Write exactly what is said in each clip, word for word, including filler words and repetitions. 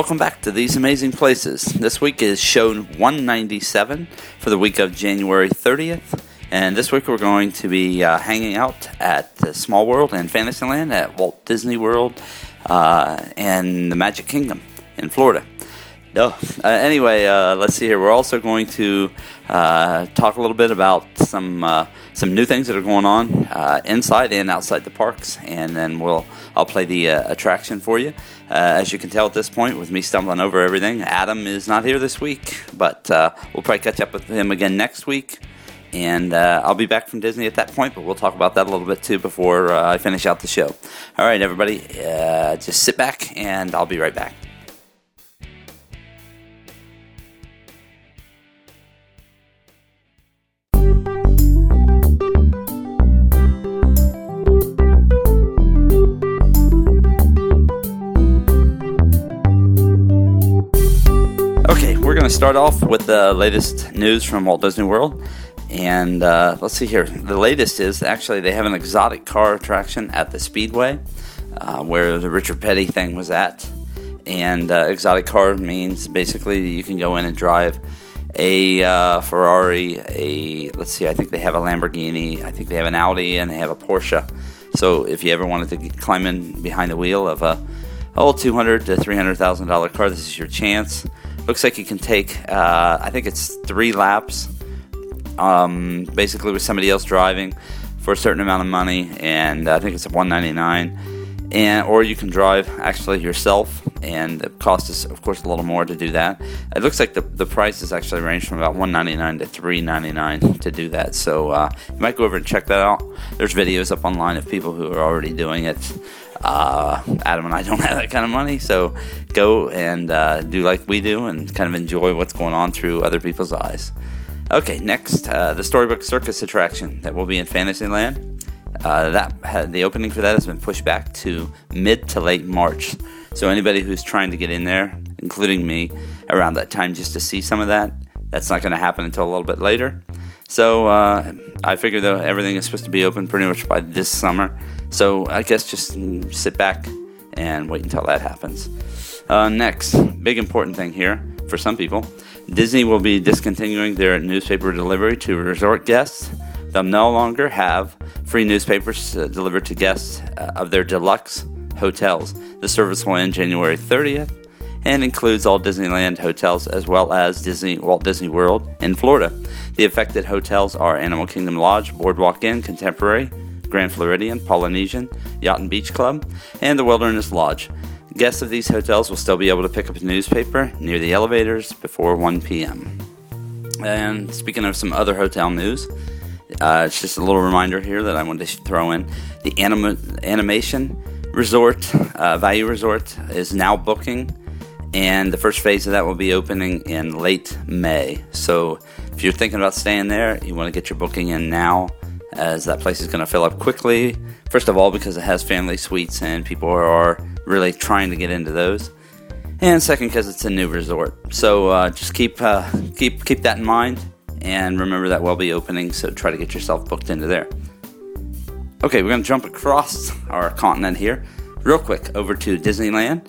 Welcome back to These Amazing Places. This week is show one ninety-seven for the week of January thirtieth. And this week we're going to be uh, hanging out at the Small World and Fantasyland at Walt Disney World uh, and the Magic Kingdom in Florida. No. Uh, anyway, uh, let's see here. We're also going to uh, talk a little bit about some uh, some new things that are going on uh, inside and outside the parks, and then we'll I'll play the uh, attraction for you. Uh, as you can tell at this point, with me stumbling over everything, Adam is not here this week, but uh, we'll probably catch up with him again next week, and uh, I'll be back from Disney at that point. But we'll talk about that a little bit too before uh, I finish out the show. All right, everybody, uh, just sit back, and I'll be right back. We're going to start off with the latest news from Walt Disney World, and uh, let's see here. The latest is actually they have an exotic car attraction at the Speedway, uh, where the Richard Petty thing was at, and uh, exotic car means basically you can go in and drive a uh, Ferrari, a, let's see, I think they have a Lamborghini, I think they have an Audi, and they have a Porsche. So if you ever wanted to get, climb in behind the wheel of a old two hundred thousand to three hundred thousand dollars car, this is your chance. Looks like you can take, uh, I think it's three laps, um, basically with somebody else driving for a certain amount of money, and I think it's one ninety-nine, and or you can drive actually yourself, and it costs us, of course, a little more to do that. It looks like the the price is actually ranged from about one ninety-nine to three ninety-nine to do that, so uh, you might go over and check that out. There's videos up online of people who are already doing it. Uh, Adam and I don't have that kind of money, so go and uh, do like we do and kind of enjoy what's going on through other people's eyes. Okay, next, uh, the Storybook Circus attraction that will be in Fantasyland. Uh, that the opening for that has been pushed back to mid to late March. So anybody who's trying to get in there, including me, around that time just to see some of that, that's not going to happen until a little bit later. So uh, I figure though everything is supposed to be open pretty much by this summer. So I guess just sit back and wait until that happens. Uh, next, big important thing here for some people. Disney will be discontinuing their newspaper delivery to resort guests. They'll no longer have free newspapers uh, delivered to guests uh, of their deluxe hotels. The service will end January thirtieth and includes all Disneyland hotels as well as Disney Walt Disney World in Florida. The affected hotels are Animal Kingdom Lodge, Boardwalk Inn, Contemporary, Grand Floridian, Polynesian, Yacht and Beach Club, and the Wilderness Lodge. Guests of these hotels will still be able to pick up a newspaper near the elevators before one p.m. And speaking of some other hotel news, uh, it's just a little reminder here that I wanted to throw in. The anima- Animation Resort, uh, Value Resort, is now booking, and the first phase of that will be opening in late May. So if you're thinking about staying there, you want to get your booking in now, as that place is going to fill up quickly. First of all, because it has family suites and people are really trying to get into those. And second, because it's a new resort. So uh, just keep uh, keep keep that in mind, and remember that will be opening, so try to get yourself booked into there. Okay, we're going to jump across our continent here real quick over to Disneyland.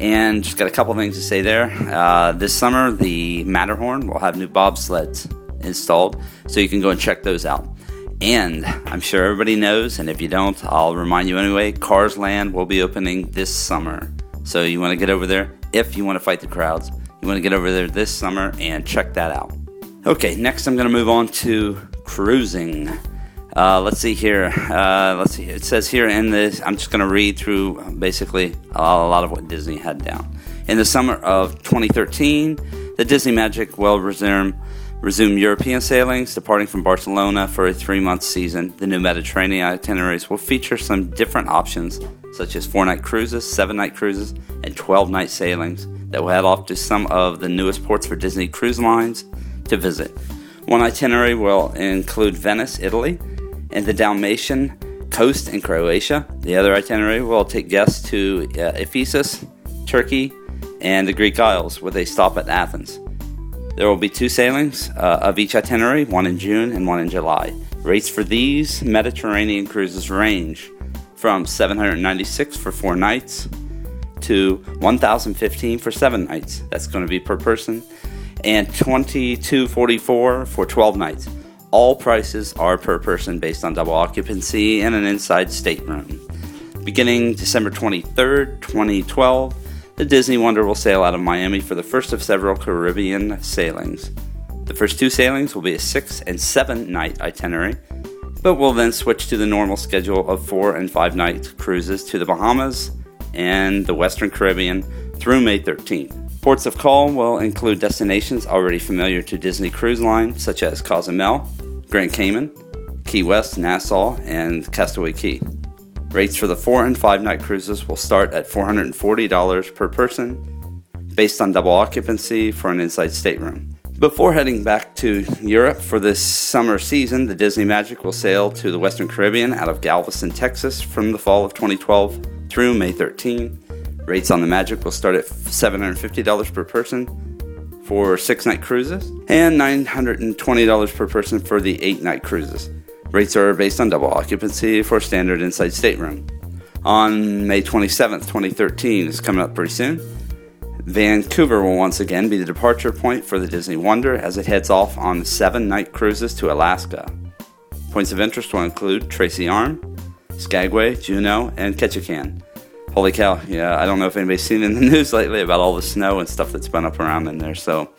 And just got a couple things to say there. Uh, this summer, the Matterhorn will have new bobsleds installed, so you can go and check those out. And I'm sure everybody knows, and if you don't, I'll remind you anyway, Cars Land will be opening this summer. So you want to get over there if you want to fight the crowds. You want to get over there this summer and check that out. Okay, next I'm going to move on to cruising. Uh, let's see here. Uh, let's see. It says here in this, I'm just going to read through basically a lot of what Disney had down. In the summer of twenty thirteen, the Disney Magic will resume Resume European sailings, departing from Barcelona for a three-month season. The new Mediterranean itineraries will feature some different options, such as four-night cruises, seven-night cruises, and twelve-night sailings that will head off to some of the newest ports for Disney Cruise Lines to visit. One itinerary will include Venice, Italy, and the Dalmatian coast in Croatia. The other itinerary will take guests to uh, Ephesus, Turkey, and the Greek Isles, with a stop at Athens. There will be two sailings uh, of each itinerary, one in June and one in July. Rates for these Mediterranean cruises range from seven hundred ninety-six dollars for four nights to one thousand fifteen dollars for seven nights. That's going to be per person. And twenty-two forty-four for twelve nights. All prices are per person based on double occupancy and an inside stateroom. Beginning December twenty-third, twenty twelve, the Disney Wonder will sail out of Miami for the first of several Caribbean sailings. The first two sailings will be a six and seven night itinerary, but will then switch to the normal schedule of four and five night cruises to the Bahamas and the Western Caribbean through May thirteenth. Ports of call will include destinations already familiar to Disney Cruise Line, such as Cozumel, Grand Cayman, Key West, Nassau, and Castaway Cay. Rates for the four and five night cruises will start at four hundred forty dollars per person, based on double occupancy for an inside stateroom. Before heading back to Europe for this summer season, the Disney Magic will sail to the Western Caribbean out of Galveston, Texas from the fall of twenty twelve through May thirteenth. Rates on the Magic will start at seven hundred fifty dollars per person for six-night cruises and nine hundred twenty dollars per person for the eight-night cruises. Rates are based on double occupancy for standard inside stateroom. On May twenty-seventh, twenty thirteen, is coming up pretty soon, Vancouver will once again be the departure point for the Disney Wonder as it heads off on seven-night cruises to Alaska. Points of interest will include Tracy Arm, Skagway, Juneau, and Ketchikan. Holy cow, yeah, I don't know if anybody's seen in the news lately about all the snow and stuff that's been up around in there, so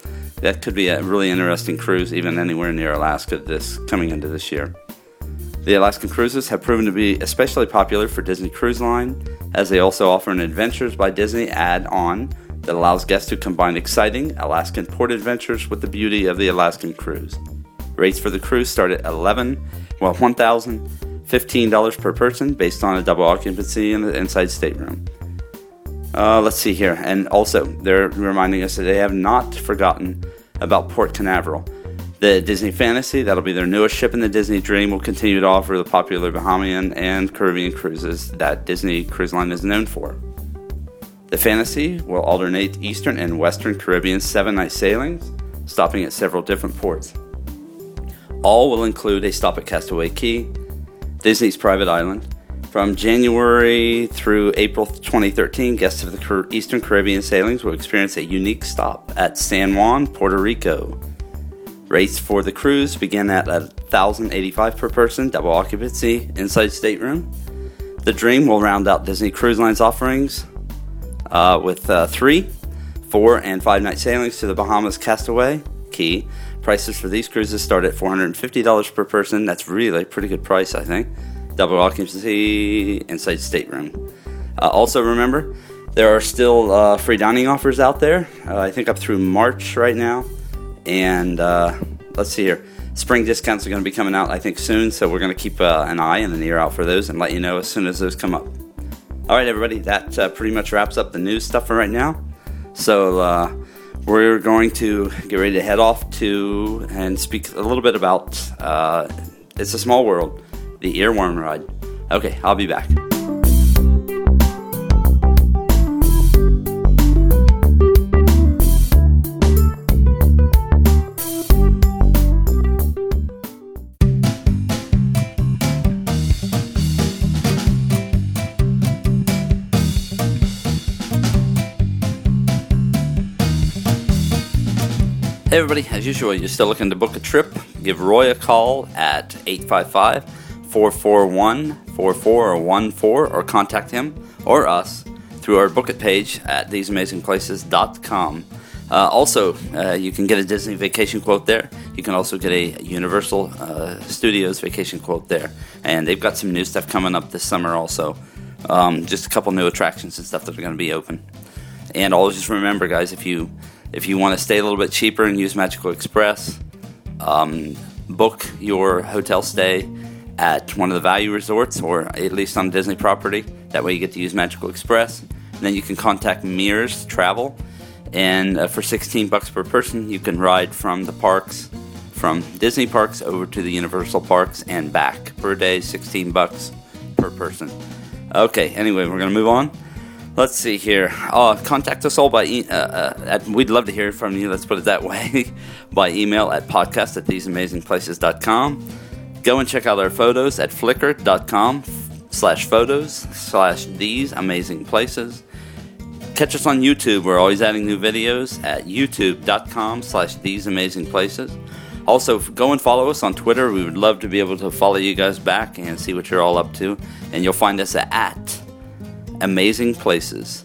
that could be a really interesting cruise even anywhere near Alaska this coming into this year. The Alaskan cruises have proven to be especially popular for Disney Cruise Line, as they also offer an Adventures by Disney add-on that allows guests to combine exciting Alaskan port adventures with the beauty of the Alaskan cruise. Rates for the cruise start at eleven, well, one thousand dollars. fifteen dollars per person based on a double occupancy in the inside stateroom. Uh, let's see here. And also, they're reminding us that they have not forgotten about Port Canaveral. The Disney Fantasy, that'll be their newest ship in the Disney Dream, will continue to offer the popular Bahamian and Caribbean cruises that Disney Cruise Line is known for. The Fantasy will alternate Eastern and Western Caribbean seven-night sailings, stopping at several different ports. All will include a stop at Castaway Cay, Disney's private island. From January through April twenty thirteen, guests of the Eastern Caribbean sailings will experience a unique stop at San Juan, Puerto Rico. Rates for the cruise begin at one thousand eighty-five dollars per person, double occupancy, inside stateroom. The Dream will round out Disney Cruise Line's offerings uh, with uh, three, four, and five-night sailings to the Bahamas Castaway Cay. Prices for these cruises start at four hundred fifty dollars per person. That's really a pretty good price, I think. Double occupancy, inside stateroom. Uh, also remember, there are still uh, free dining offers out there. Uh, I think up through March right now. And uh, let's see here. Spring discounts are going to be coming out, I think, soon. So we're going to keep uh, an eye and an ear out for those and let you know as soon as those come up. All right, everybody. That uh, pretty much wraps up the news stuff for right now. So... Uh, We're going to get ready to head off to and speak a little bit about uh, It's a Small World, the Earworm Ride. Okay, I'll be back. Hey everybody, as usual, you're still looking to book a trip, give Roy a call at eight five five, four four one, four four one four or contact him or us through our Book It page at these amazing places dot com. Uh, also, uh, you can get a Disney vacation quote there. You can also get a Universal uh, Studios vacation quote there. And they've got some new stuff coming up this summer also. Um, just a couple new attractions and stuff that are going to be open. And always just remember, guys, if you... If you want to stay a little bit cheaper and use Magical Express, um, book your hotel stay at one of the value resorts or at least on Disney property. That way you get to use Magical Express. And then you can contact Mears Travel. And uh, for sixteen bucks per person, you can ride from the parks, from Disney parks over to the Universal parks and back per day, sixteen bucks per person. Okay, anyway, we're going to move on. Let's see here. Uh, contact us all by e- uh, uh, at, we'd love to hear from you. Let's put it that way. By email at podcast at these amazing places dot com. Go and check out our photos at flickr dot com slash photos slash these amazing places. Catch us on YouTube. We're always adding new videos at youtube.com slash these amazing places. Also, go and follow us on Twitter. We would love to be able to follow you guys back and see what you're all up to. And you'll find us at Amazing Places.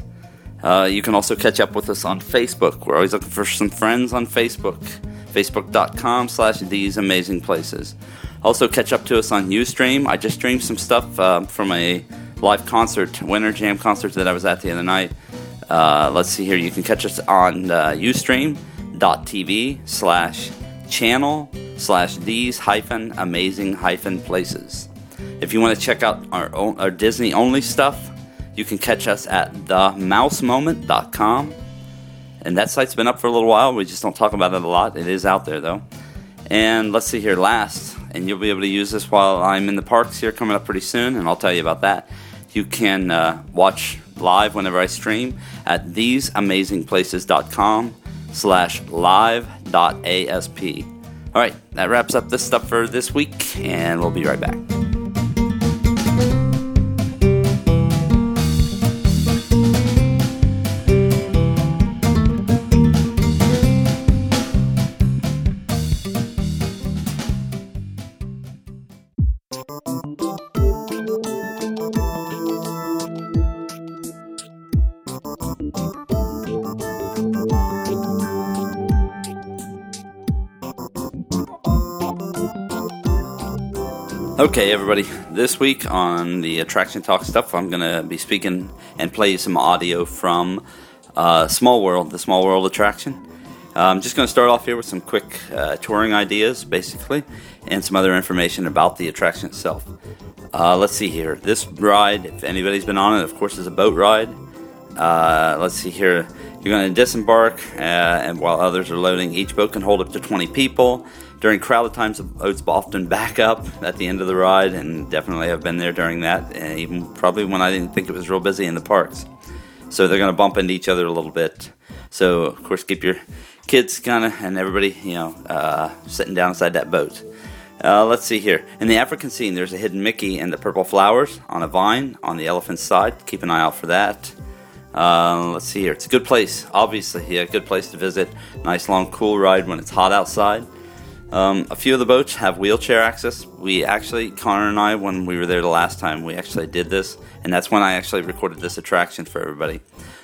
Uh, you can also catch up with us on Facebook. We're always looking for some friends on Facebook. Facebook.com slash These Amazing Places. Also, catch up to us on Ustream. I just streamed some stuff uh, from a live concert, Winter Jam concert that I was at the other night. Uh, let's see here. You can catch us on uh, Ustream.tv slash channel slash these hyphen amazing hyphen places. If you want to check out our, own, our Disney only stuff, you can catch us at the mouse moment dot com. And that site's been up for a little while. We just don't talk about it a lot. It is out there though. And let's see here, last, and you'll be able to use this while I'm in the parks here coming up pretty soon, and I'll tell you about that. You can uh, watch live whenever I stream at theseamazingplaces.com slash live dot asp. All right, that wraps up this stuff for this week, and we'll be right back. Okay, everybody, this week on the Attraction Talk stuff, I'm going to be speaking and play you some audio from uh, Small World, the Small World attraction. Uh, I'm just going to start off here with some quick uh, touring ideas, basically, and some other information about the attraction itself. Uh, let's see here. This ride, if anybody's been on it, of course, is a boat ride. Uh, let's see here. You're going to disembark, uh, and while others are loading, each boat can hold up to twenty people. During crowded times, the boats often back up at the end of the ride, and definitely I've been there during that, and even probably when I didn't think it was real busy in the parks. So they're going to bump into each other a little bit. So, of course, keep your kids kind of and everybody, you know, uh, sitting down inside that boat. Uh, let's see here. In the African scene, there's a hidden Mickey and the purple flowers on a vine on the elephant's side. Keep an eye out for that. Uh, let's see here. It's a good place, obviously, yeah, a good place to visit. Nice, long, cool ride when it's hot outside. Um, a few of the boats have wheelchair access. We actually, Connor and I, when we were there the last time, we actually did this. And that's when I actually recorded this attraction for everybody.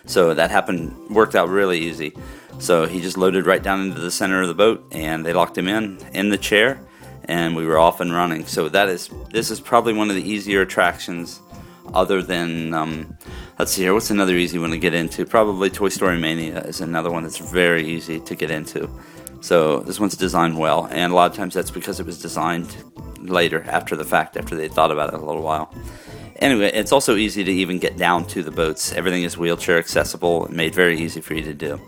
So that happened, worked out really easy. So he just loaded right down into the center of the boat, and they locked him in, in the chair, and we were off and running. So that is, this is probably one of the easier attractions other than, um, let's see here, what's another easy one to get into? Probably Toy Story Mania is another one that's very easy to get into. So this one's designed well, and a lot of times that's because it was designed later, after the fact, after they thought about it a little while. Anyway, it's also easy to even get down to the boats. Everything is wheelchair accessible and made very easy for you to do.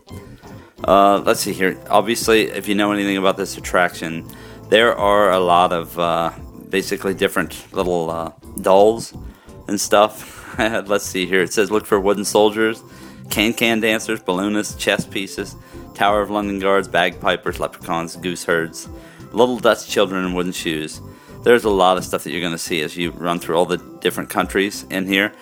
Uh, let's see here. Obviously, if you know anything about this attraction, there are a lot of uh, basically different little uh, dolls and stuff. Let's see here. It says look for wooden soldiers, can-can dancers, balloonists, chess pieces, Tower of London guards, bagpipers, leprechauns, goose herds, little Dutch children in wooden shoes. There's a lot of stuff that you're going to see as you run through all the different countries in here.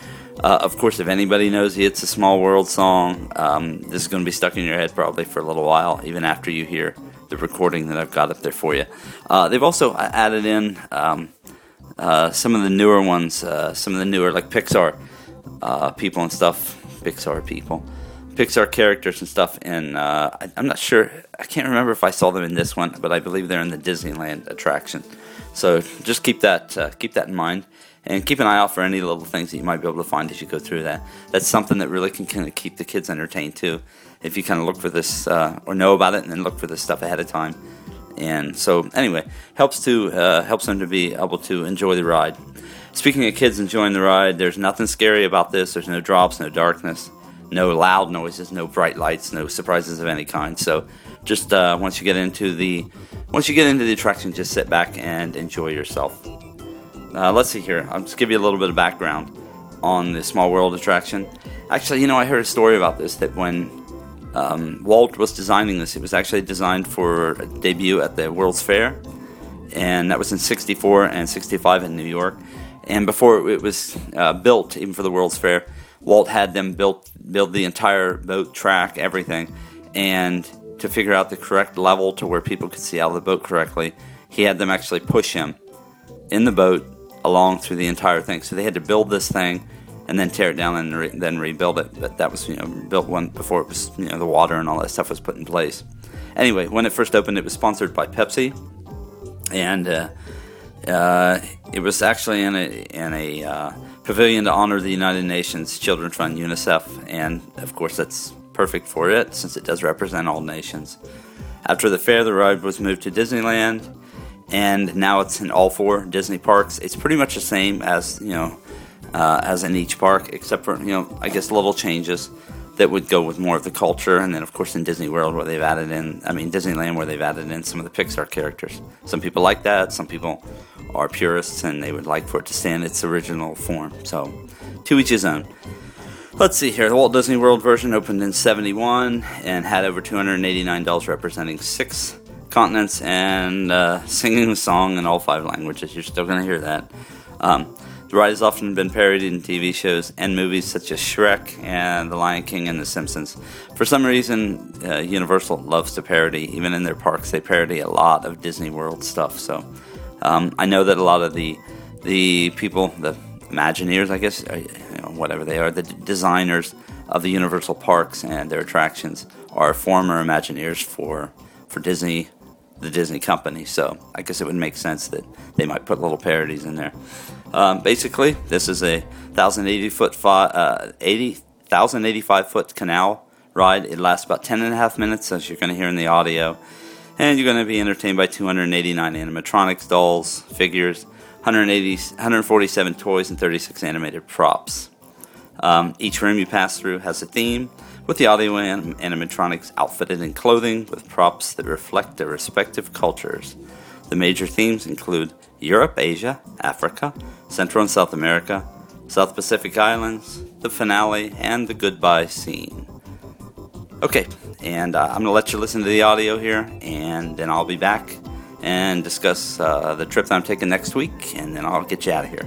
Uh, of course, if anybody knows the It's a Small World song, um, this is going to be stuck in your head probably for a little while, even after you hear the recording that I've got up there for you. Uh, they've also added in um, uh, some of the newer ones, uh, some of the newer, like Pixar uh, people and stuff, Pixar people. Pixar characters and stuff, and uh, I, I'm not sure, I can't remember if I saw them in this one, but I believe they're in the Disneyland attraction. So just keep that uh, keep that in mind, and keep an eye out for any little things that you might be able to find as you go through that. That's something that really can kind of keep the kids entertained too, if you kind of look for this, uh, or know about it, and then look for this stuff ahead of time. And so anyway, helps to uh, helps them to be able to enjoy the ride. Speaking of kids enjoying the ride, there's nothing scary about this. There's no drops, no darkness. No loud noises, no bright lights, no surprises of any kind. So, just uh, once you get into the once you get into the attraction, just sit back and enjoy yourself. Uh, let's see here. I'll just give you a little bit of background on the Small World attraction. Actually, you know, I heard a story about this that when um, Walt was designing this, it was actually designed for a debut at the World's Fair, and that was in sixty-four and sixty-five in New York. And before it was uh, built, even for the World's Fair, Walt had them built, build the entire boat track, everything, and to figure out the correct level to where people could see out of the boat correctly, he had them actually push him in the boat along through the entire thing. So they had to build this thing and then tear it down and re- then rebuild it. But that was, you know, built one before it was, you know, the water and all that stuff was put in place. Anyway, when it first opened, it was sponsored by Pepsi, and uh, uh, it was actually in a in a uh, pavilion to honor the United Nations Children's Fund, UNICEF, and of course that's perfect for it since it does represent all nations. After the fair, the ride was moved to Disneyland, and now it's in all four Disney parks. It's pretty much the same as, you know, uh, as in each park, except for, you know, I guess little changes that would go with more of the culture. And then, of course, in Disney World where they've added in, I mean, Disneyland where they've added in some of the Pixar characters. Some people like that. Some people are purists and they would like for it to stay in its original form. So, to each his own. Let's see here. The Walt Disney World version opened in seventy-one and had over two hundred eighty-nine adults representing six continents and uh, singing a song in all five languages. You're still going to hear that. Um, the ride has often been parodied in T V shows and movies such as Shrek and The Lion King and The Simpsons. For some reason, uh, Universal loves to parody. Even in their parks, they parody a lot of Disney World stuff. So um, I know that a lot of the the people, the Imagineers, I guess, or, you know, whatever they are, the d- designers of the Universal parks and their attractions are former Imagineers for for Disney, the Disney company. So I guess it would make sense that they might put little parodies in there. Um, basically, this is a one thousand eighty-five foot canal ride. It lasts about ten and a half minutes, as you're going to hear in the audio. And you're going to be entertained by two hundred eighty-nine animatronics, dolls, figures, one hundred eighty, one hundred forty-seven toys, and thirty-six animated props. Um, each room you pass through has a theme, with the audio anim- animatronics outfitted in clothing with props that reflect their respective cultures. The major themes include Europe, Asia, Africa, Central and South America, South Pacific Islands, the finale, and the goodbye scene. Okay, and uh, I'm going to let you listen to the audio here, and then I'll be back and discuss uh, the trip that I'm taking next week, and then I'll get you out of here.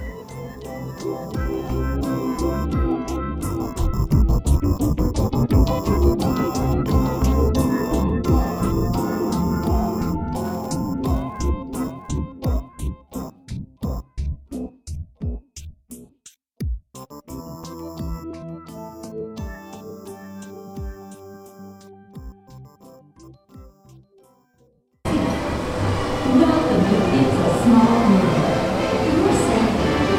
Welcome to It's a Small World. You're safe.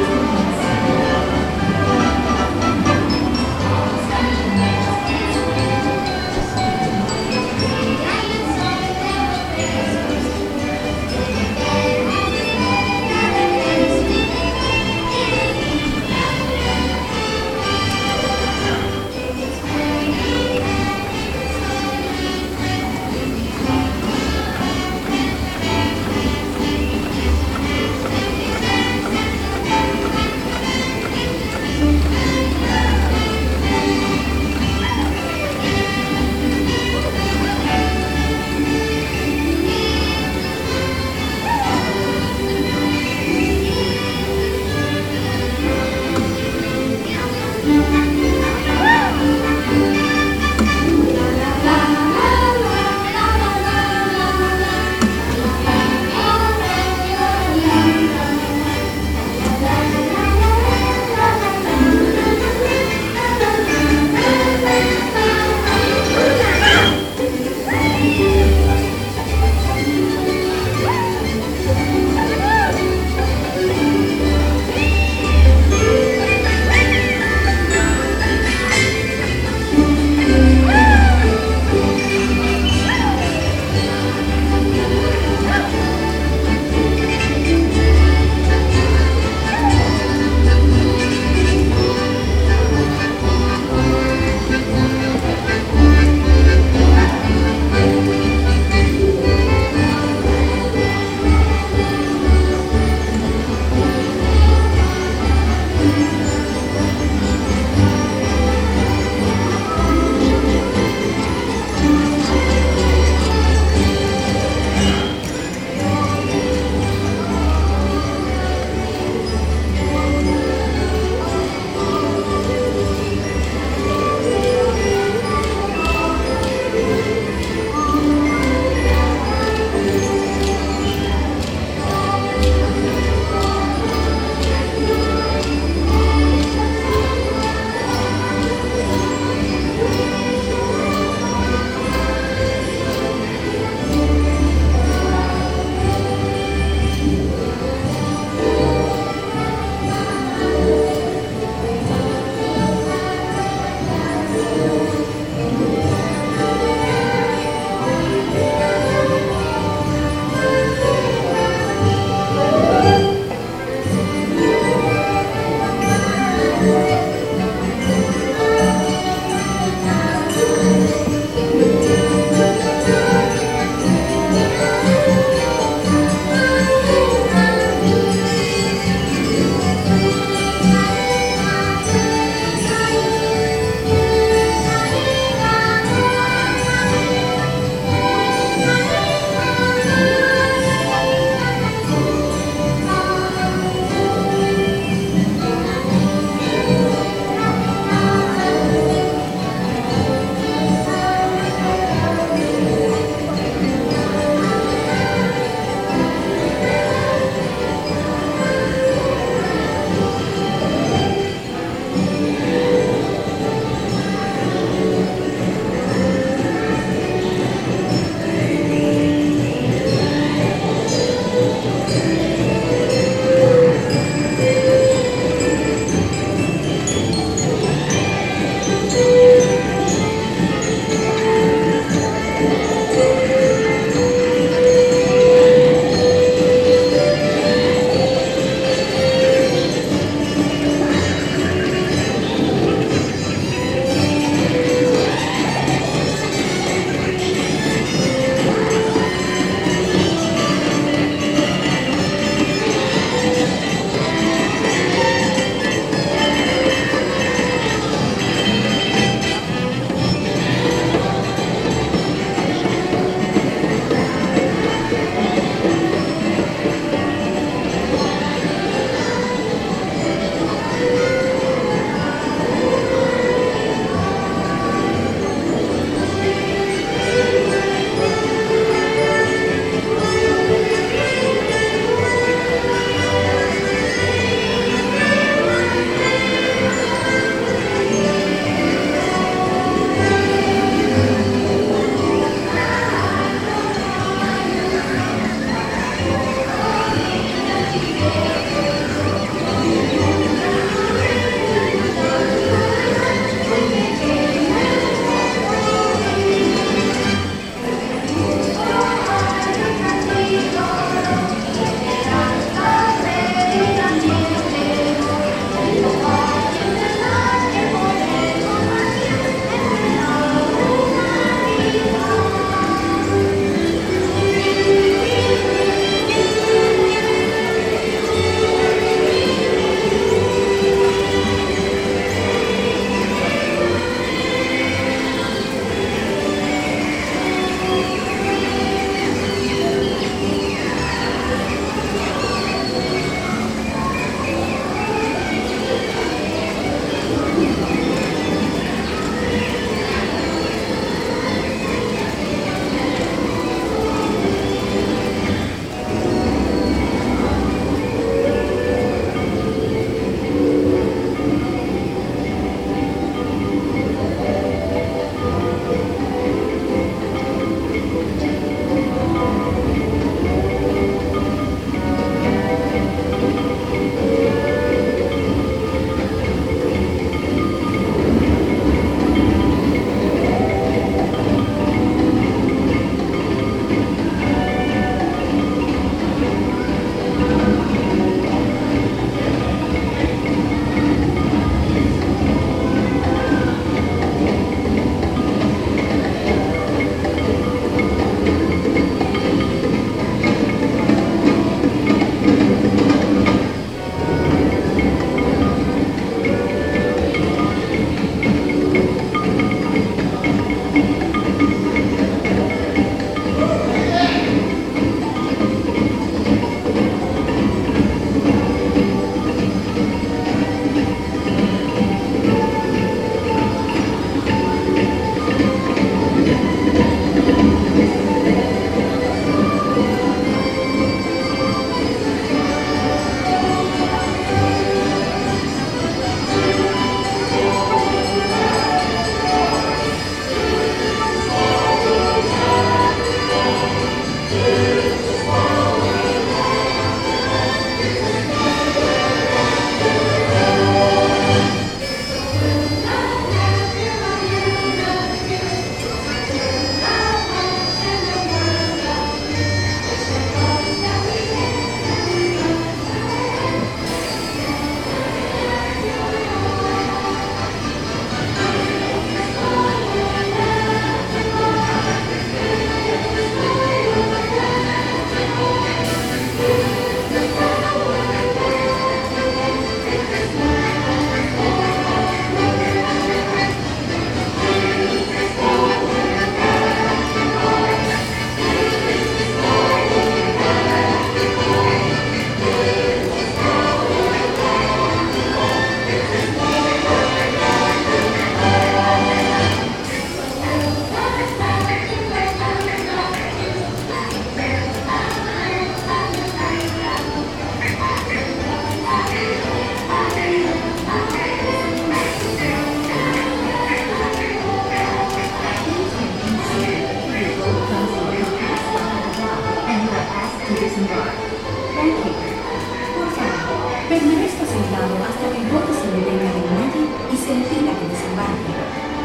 Permanezca sentado hasta que el bote se detenga de muelle y se impida que desembarque.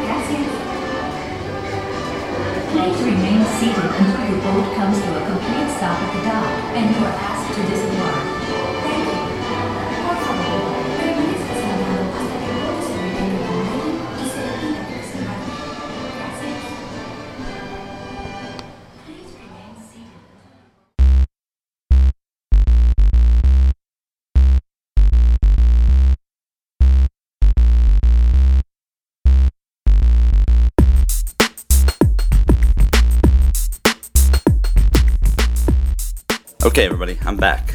Gracias. Please remain seated until your boat comes to a complete stop at the dock and you are asked to disembark. Thank you. Por favor, permanezca sentado hasta que el bote se detenga de muelle y se impida que desembarque. Gracias. Please remain seated. Okay, everybody, I'm back.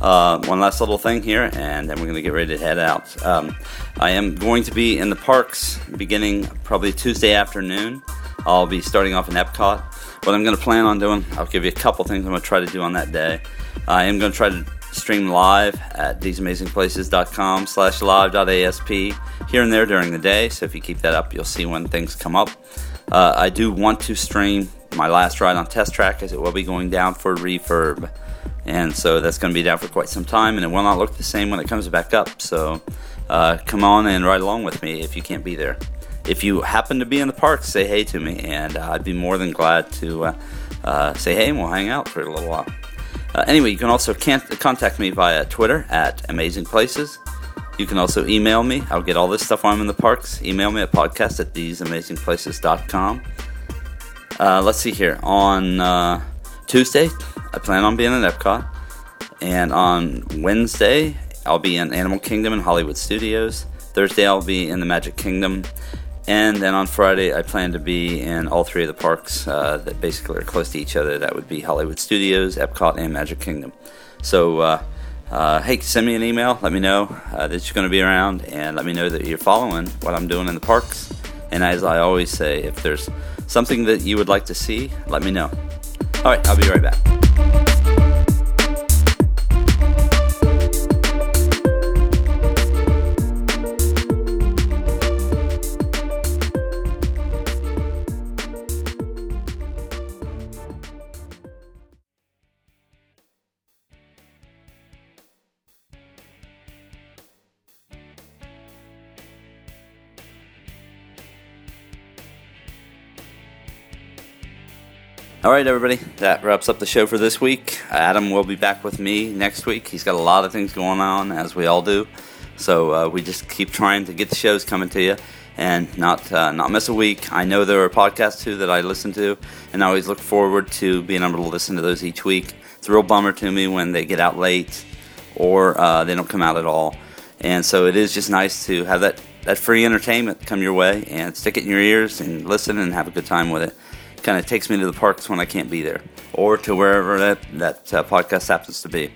Uh, one last little thing here, and then we're going to get ready to head out. Um, I am going to be in the parks beginning probably Tuesday afternoon. I'll be starting off in Epcot. What I'm going to plan on doing, I'll give you a couple things I'm going to try to do on that day. I am going to try to stream live at theseamazingplaces.com slash live.asp here and there during the day. So if you keep that up, you'll see when things come up. Uh, I do want to stream my last ride on Test Track, as it will be going down for refurb, and so that's going to be down for quite some time, and it will not look the same when it comes back up. So uh, come on and ride along with me if you can't be there. If you happen to be in the park, say hey to me, and uh, I'd be more than glad to uh, uh, say hey, and we'll hang out for a little while. Uh, anyway, you can also can- contact me via Twitter at Amazing Places. You can also email me. I'll get all this stuff while I'm in the parks. Email me at podcast at theseamazingplaces.com. Uh, let's see here. On uh, Tuesday, I plan on being in Epcot. And on Wednesday, I'll be in Animal Kingdom and Hollywood Studios. Thursday, I'll be in the Magic Kingdom. And then on Friday, I plan to be in all three of the parks uh, that basically are close to each other. That would be Hollywood Studios, Epcot, and Magic Kingdom. So, uh, uh, hey, send me an email. Let me know uh, that you're going to be around. And let me know that you're following what I'm doing in the parks. And as I always say, if there's something that you would like to see, let me know. All right, I'll be right back. All right, everybody, that wraps up the show for this week. Adam will be back with me next week. He's got a lot of things going on, as we all do. So uh, we just keep trying to get the shows coming to you and not uh, not miss a week. I know there are podcasts, too, that I listen to, and I always look forward to being able to listen to those each week. It's a real bummer to me when they get out late or uh, they don't come out at all. And so it is just nice to have that, that free entertainment come your way and stick it in your ears and listen and have a good time with it. Kind of takes me to the parks when I can't be there, or to wherever that, that uh, podcast happens to be.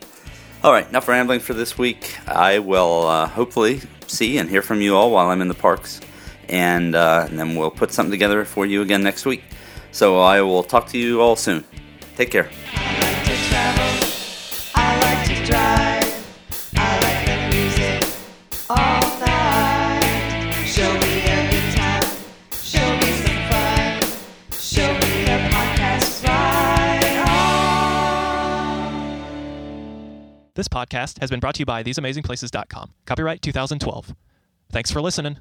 All right, enough rambling for this week. I will uh, hopefully see and hear from you all while I'm in the parks, and, uh, and then we'll put something together for you again next week. So I will talk to you all soon. Take care. I like to travel. I like to drive. I like the music all night. Show me a good time. Show me some fun. Show me a podcast right on. This podcast has been brought to you by these amazing places dot com. Copyright twenty twelve. Thanks for listening.